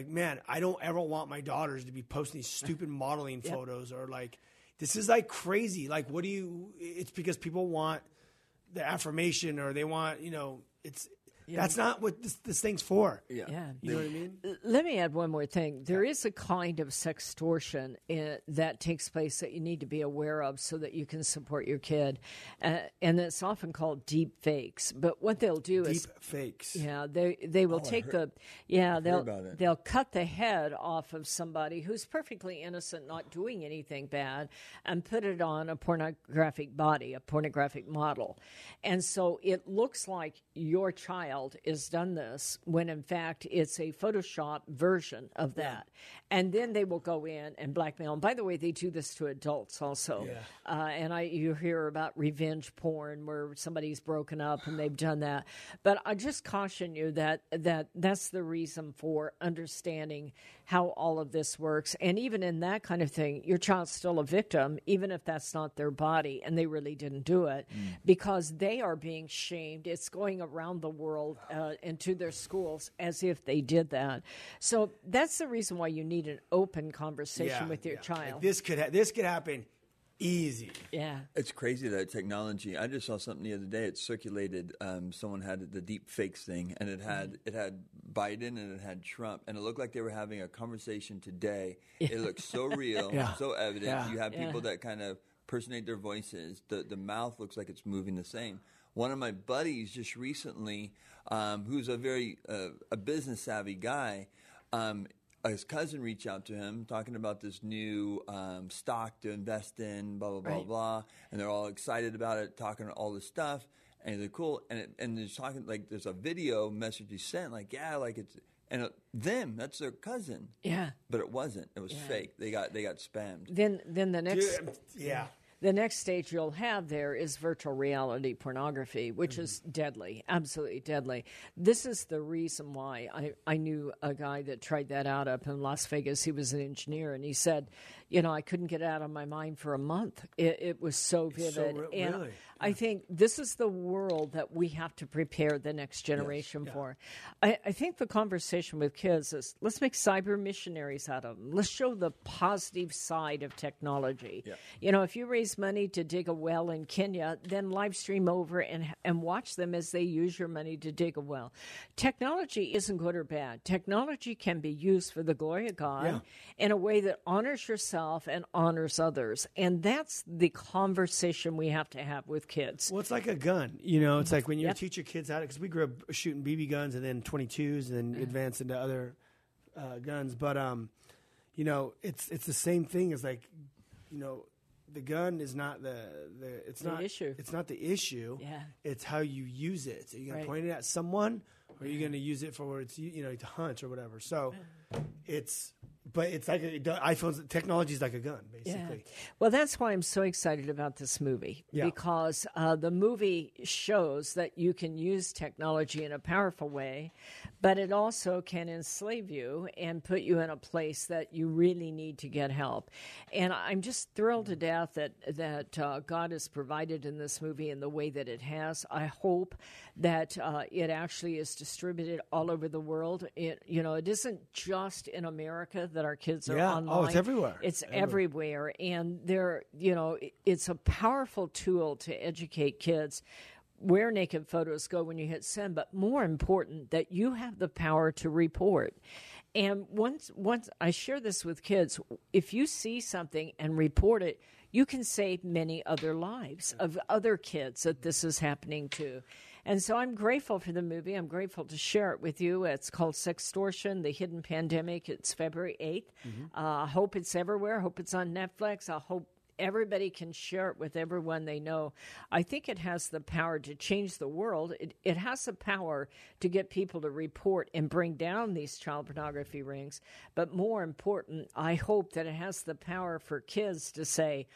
man, I don't ever want my daughters to be posting these stupid modeling photos, or like, this is like crazy. Like, it's because people want the affirmation, or they want, you know, it's, that's not what this thing's for. Yeah. You know what I mean? Let me add one more thing. There is a kind of sextortion that takes place that you need to be aware of so that you can support your kid. And it's often called deep fakes. But what they'll do is... Deep fakes. Yeah, they will take the... Yeah, they'll cut the head off of somebody who's perfectly innocent, not doing anything bad, and put it on a pornographic body, a pornographic model. And so it looks like your child child is done this when, in fact, it's a Photoshop version of that. Yeah. And then they will go in and blackmail. And by the way, they do this to adults also. Yeah. You hear about revenge porn where somebody's broken up and they've done that. But I just caution you that that's the reason for understanding how all of this works. And even in that kind of thing, your child's still a victim, even if that's not their body and they really didn't do it, because they are being shamed. It's going around the world and to their schools as if they did that. So that's the reason why you need an open conversation with your child. Like this could happen easy. Yeah. It's crazy, that technology. I just saw something the other day. It circulated. Someone had the deep fakes thing, and it had Biden and it had Trump, and it looked like they were having a conversation today. Yeah. It looked so real, so evident. Yeah. You have people that kind of personate their voices. The mouth looks like it's moving the same. One of my buddies just recently, who's a very a business savvy guy, his cousin reached out to him talking about this new stock to invest in, blah, blah, blah, blah. And they're all excited about it, talking all this stuff. And they're cool. And they're talking, like, there's a video message he sent, like, it's – and them, that's their cousin. Yeah. But it wasn't. It was fake. They got spammed. Then the next – The next stage you'll have there is virtual reality pornography, which is deadly, absolutely deadly. This is the reason why I knew a guy that tried that out up in Las Vegas. He was an engineer, and he said, I couldn't get it out of my mind for a month. It was so vivid. Really? Yeah. I think this is the world that we have to prepare the next generation for. I think the conversation with kids is, let's make cyber missionaries out of them. Let's show the positive side of technology. Yeah. If you raise money to dig a well in Kenya, then live stream over and watch them as they use your money to dig a well. Technology isn't good or bad. Technology can be used for the glory of God in a way that honors yourself and honors others. And that's the conversation we have to have with kids. Well, it's like a gun. It's like when you teach your kids how to, because we grew up shooting BB guns and then 22s and then advanced into other guns. But, it's the same thing as like, the gun is not the issue. It's not the issue. Yeah. It's how you use it. Are you going to point it at someone, or are you going to use it for its to hunt or whatever? So it's like iPhones. Technology is like a gun, basically. Yeah. Well, that's why I'm so excited about this movie because the movie shows that you can use technology in a powerful way, but it also can enslave you and put you in a place that you really need to get help. And I'm just thrilled to death that God has provided in this movie in the way that it has. I hope that it actually is distributed all over the world. It isn't just in America that our kids are online. Oh, it's everywhere. It's everywhere. And it's a powerful tool to educate kids where naked photos go when you hit send, but more important, that you have the power to report. And once I share this with kids, if you see something and report it, you can save many other lives of other kids that this is happening to. And so I'm grateful for the movie. I'm grateful to share it with you. It's called Sextortion, The Hidden Pandemic. It's February 8th. I hope it's everywhere. I hope it's on Netflix. I hope everybody can share it with everyone they know. I think it has the power to change the world. It has the power to get people to report and bring down these child pornography rings. But more important, I hope that it has the power for kids to say,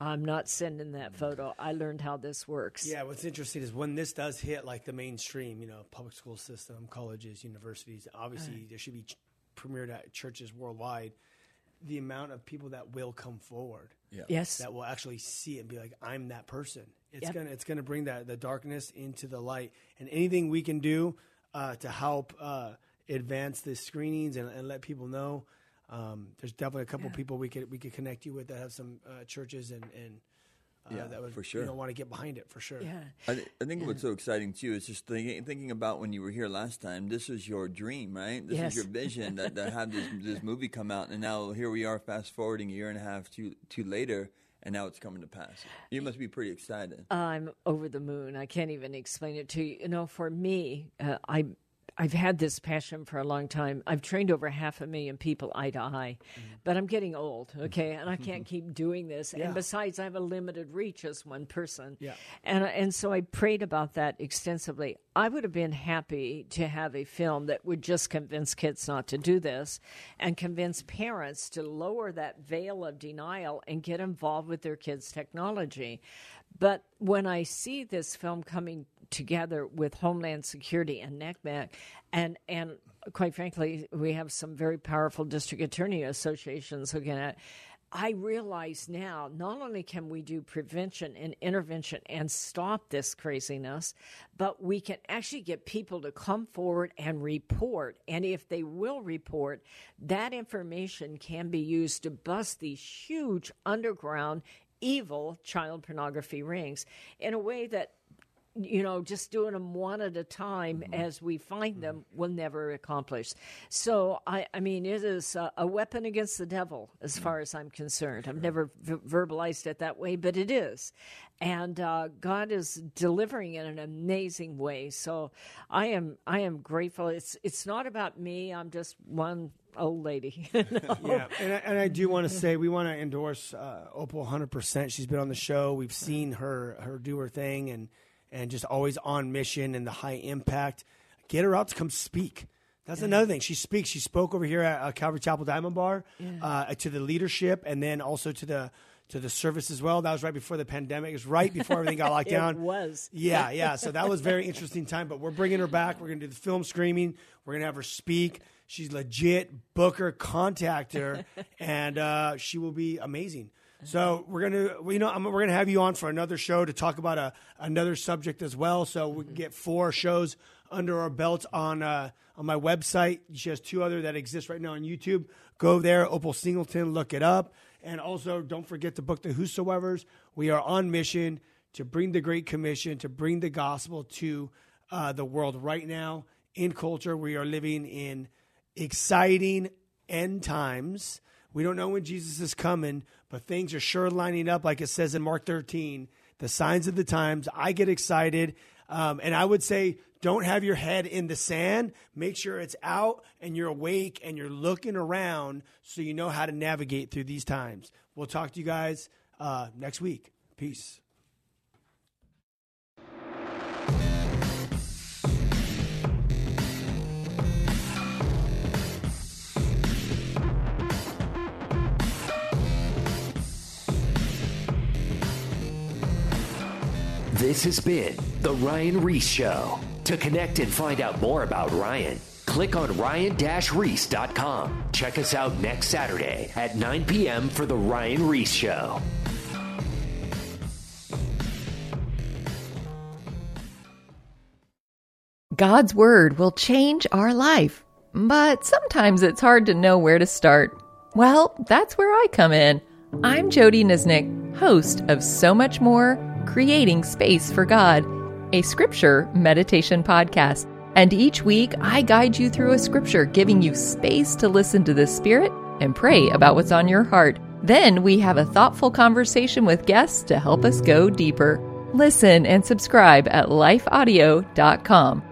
I'm not sending that photo. I learned how this works. Yeah, what's interesting is when this does hit like the mainstream, public school system, colleges, universities, obviously there should be premiered at churches worldwide. The amount of people that will come forward, that will actually see it and be like, "I'm that person." It's gonna bring the darkness into the light, and anything we can do to help advance the screenings and let people know. There's definitely a couple people we could connect you with that have some churches and that would, for sure, want to get behind it for sure. Yeah, I think what's so exciting too is just thinking about when you were here last time. This was your dream, right? This is your vision that had this movie come out, and now here we are, fast forwarding a year and a half, two later. And now it's coming to pass. You must be pretty excited. I'm over the moon. I can't even explain it to you. For me, I I've had this passion for a long time. I've trained over 500,000 people eye to eye, but I'm getting old, okay, and I can't keep doing this. Yeah. And besides, I have a limited reach as one person. Yeah. And so I prayed about that extensively. I would have been happy to have a film that would just convince kids not to do this and convince parents to lower that veil of denial and get involved with their kids' technology. But when I see this film coming together with Homeland Security and NCMEC, and quite frankly, we have some very powerful district attorney associations looking at it, I realize now not only can we do prevention and intervention and stop this craziness, but we can actually get people to come forward and report. And if they will report, that information can be used to bust these huge underground evil child pornography rings in a way that, you know, just doing them one at a time as we find them will never accomplish. So, I mean, it is a weapon against the devil as far as I'm concerned. I've never verbalized it that way, but it is. And God is delivering it in an amazing way. So I am grateful. It's not about me. I'm just one old lady. No. Yeah, and I do want to say we want to endorse Opal 100%. She's been on the show. We've seen her do her thing and just always on mission and the high impact. Get her out to come speak. That's another thing. She speaks. She spoke over here at Calvary Chapel Diamond Bar to the leadership and then also to the service as well. That was right before the pandemic. It was right before everything got locked down. It was. Yeah, yeah. So that was a very interesting time, but we're bringing her back. We're going to do the film screening. We're going to have her speak. She's legit. Book her, contact her, and she will be amazing. So we're gonna have you on for another show to talk about another subject as well. So we can get 4 shows under our belt on my website. She has 2 other that exist right now on YouTube. Go there, Opal Singleton, look it up. And also, don't forget to book The Whosoevers. We are on mission to bring the Great Commission, to bring the gospel to the world right now. In culture, we are living in exciting end times. We don't know when Jesus is coming, but things are sure lining up like it says in Mark 13, the signs of the times. I get excited. And I would say, don't have your head in the sand. Make sure it's out and you're awake and you're looking around so you know how to navigate through these times. We'll talk to you guys next week. Peace. This has been The Ryan Reese Show. To connect and find out more about Ryan, click on ryan-reese.com. Check us out next Saturday at 9 p.m. for The Ryan Reese Show. God's Word will change our life, but sometimes it's hard to know where to start. Well, that's where I come in. I'm Jody Nisnik, host of So Much More, Creating Space for God, a scripture meditation podcast. And each week, I guide you through a scripture, giving you space to listen to the Spirit and pray about what's on your heart. Then we have a thoughtful conversation with guests to help us go deeper. Listen and subscribe at lifeaudio.com.